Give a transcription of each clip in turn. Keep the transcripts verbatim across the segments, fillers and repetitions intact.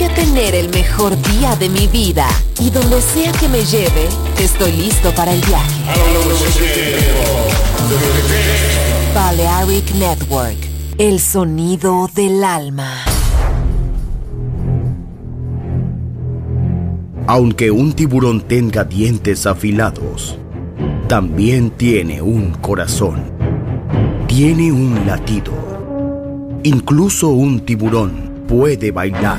elige tener el mejor día de mi vida. Y donde sea que me lleve, estoy listo para el viaje. Balearic Network, el sonido del alma. Aunque un tiburón tenga dientes afilados, también tiene un corazón. Tiene un latido. Incluso un tiburón puede bailar.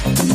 We'll be right back.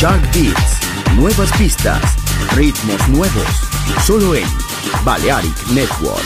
Shark Beats, nuevas pistas, ritmos nuevos, solo en Balearic Network.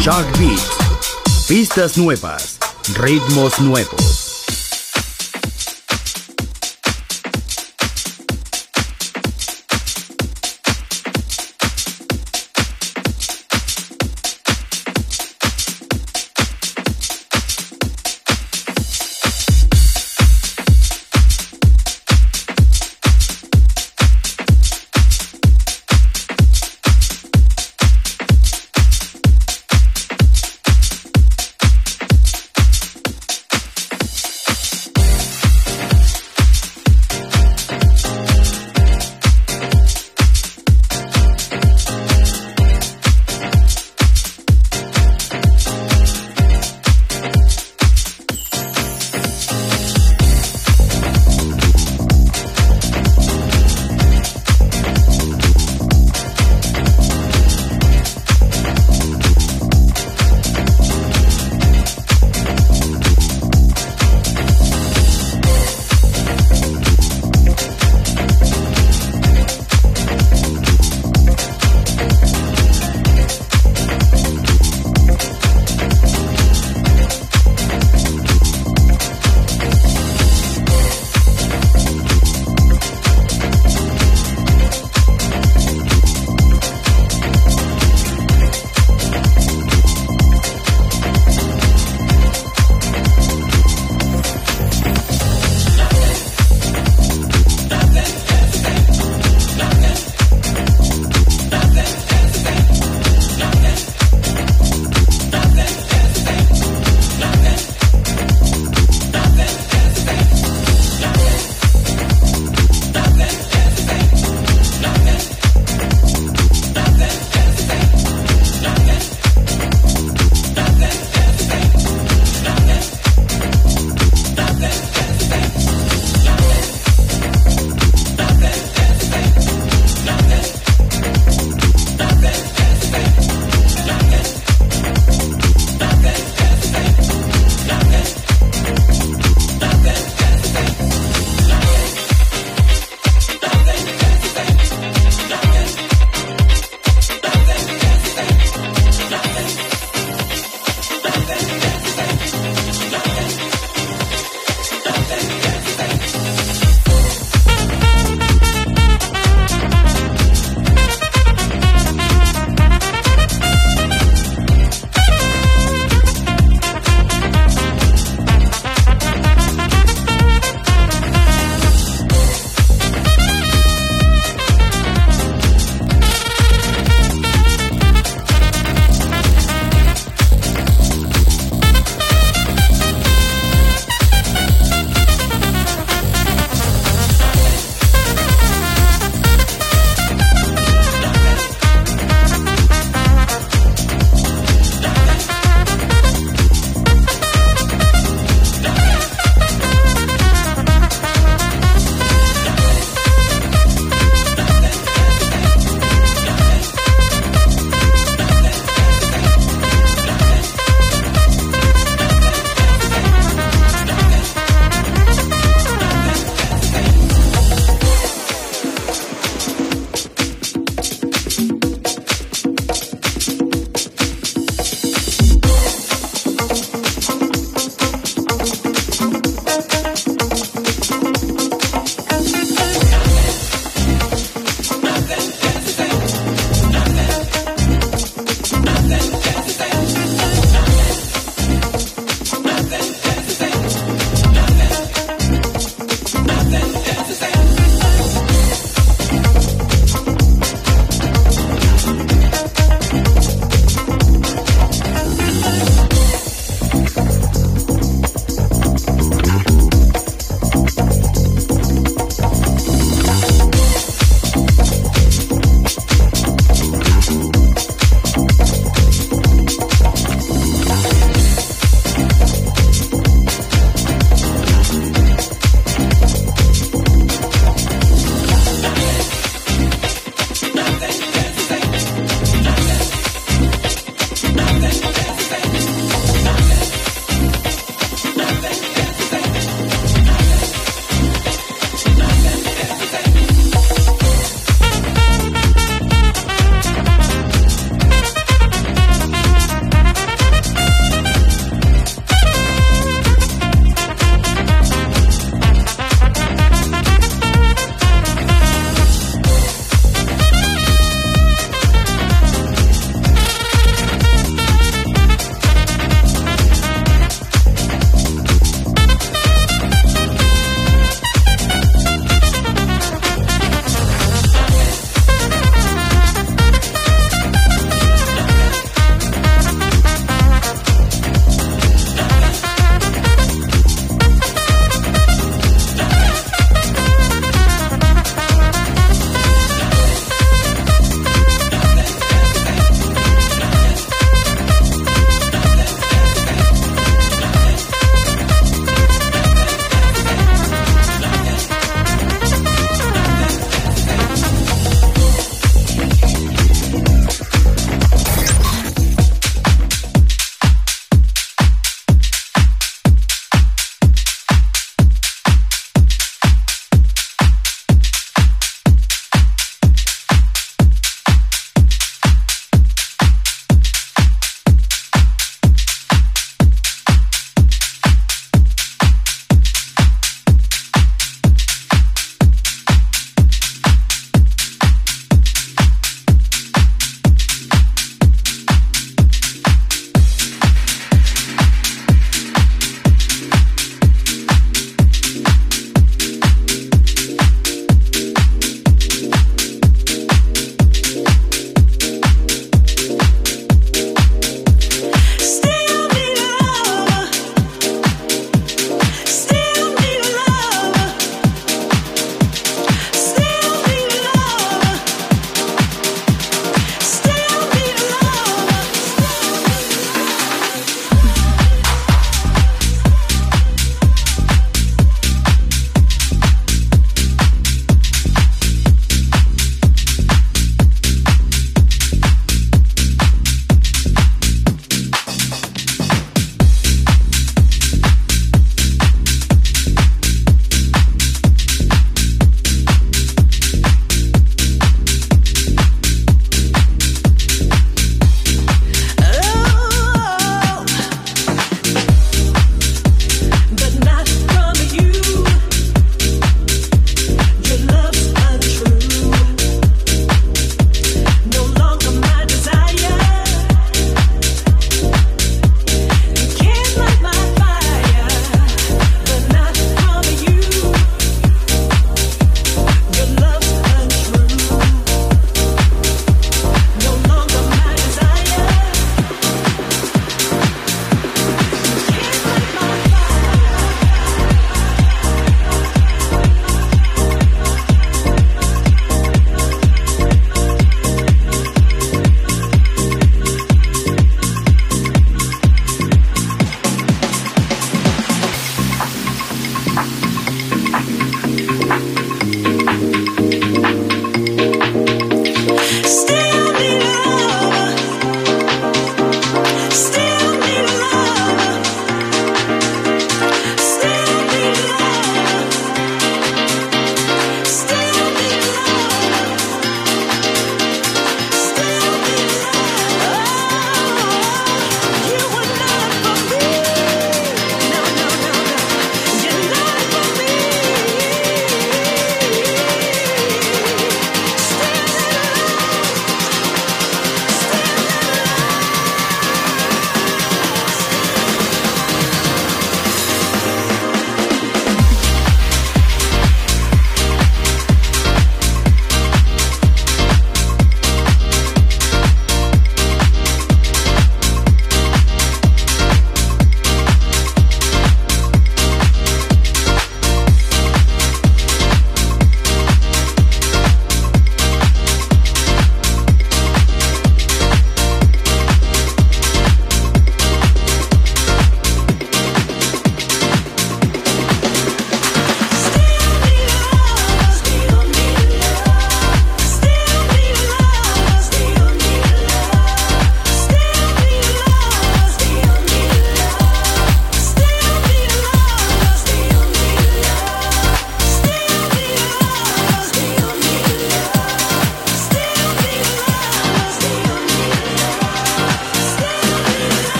Shark Beats, pistas nuevas, ritmos nuevos.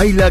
Baila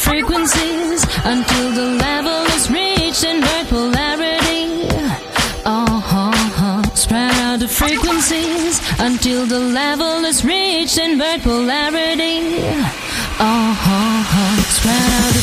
frequencies until the level is reached in dark polarity. Oh, oh, oh. Spread out the frequencies until the level is reached in dark polarity. Oh, oh, oh. Spread out the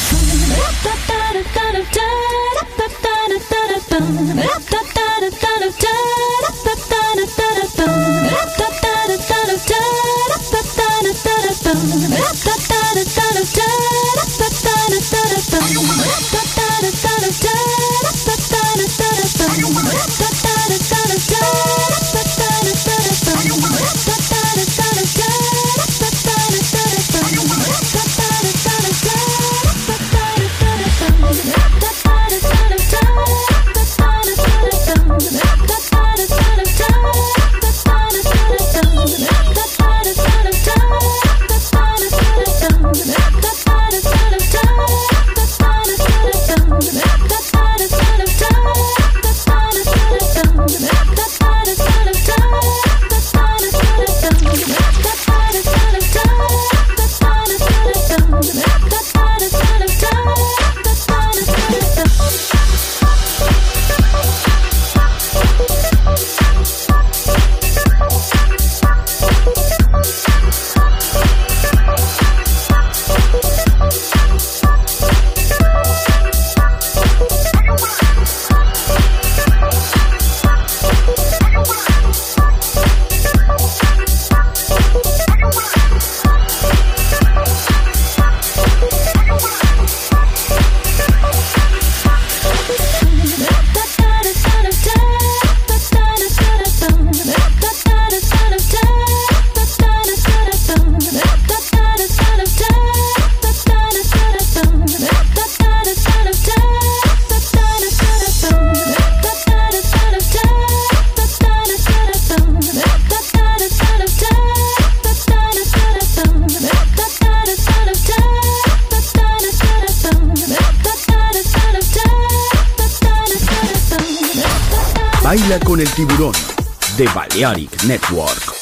Baila con el tiburón de Balearic Network.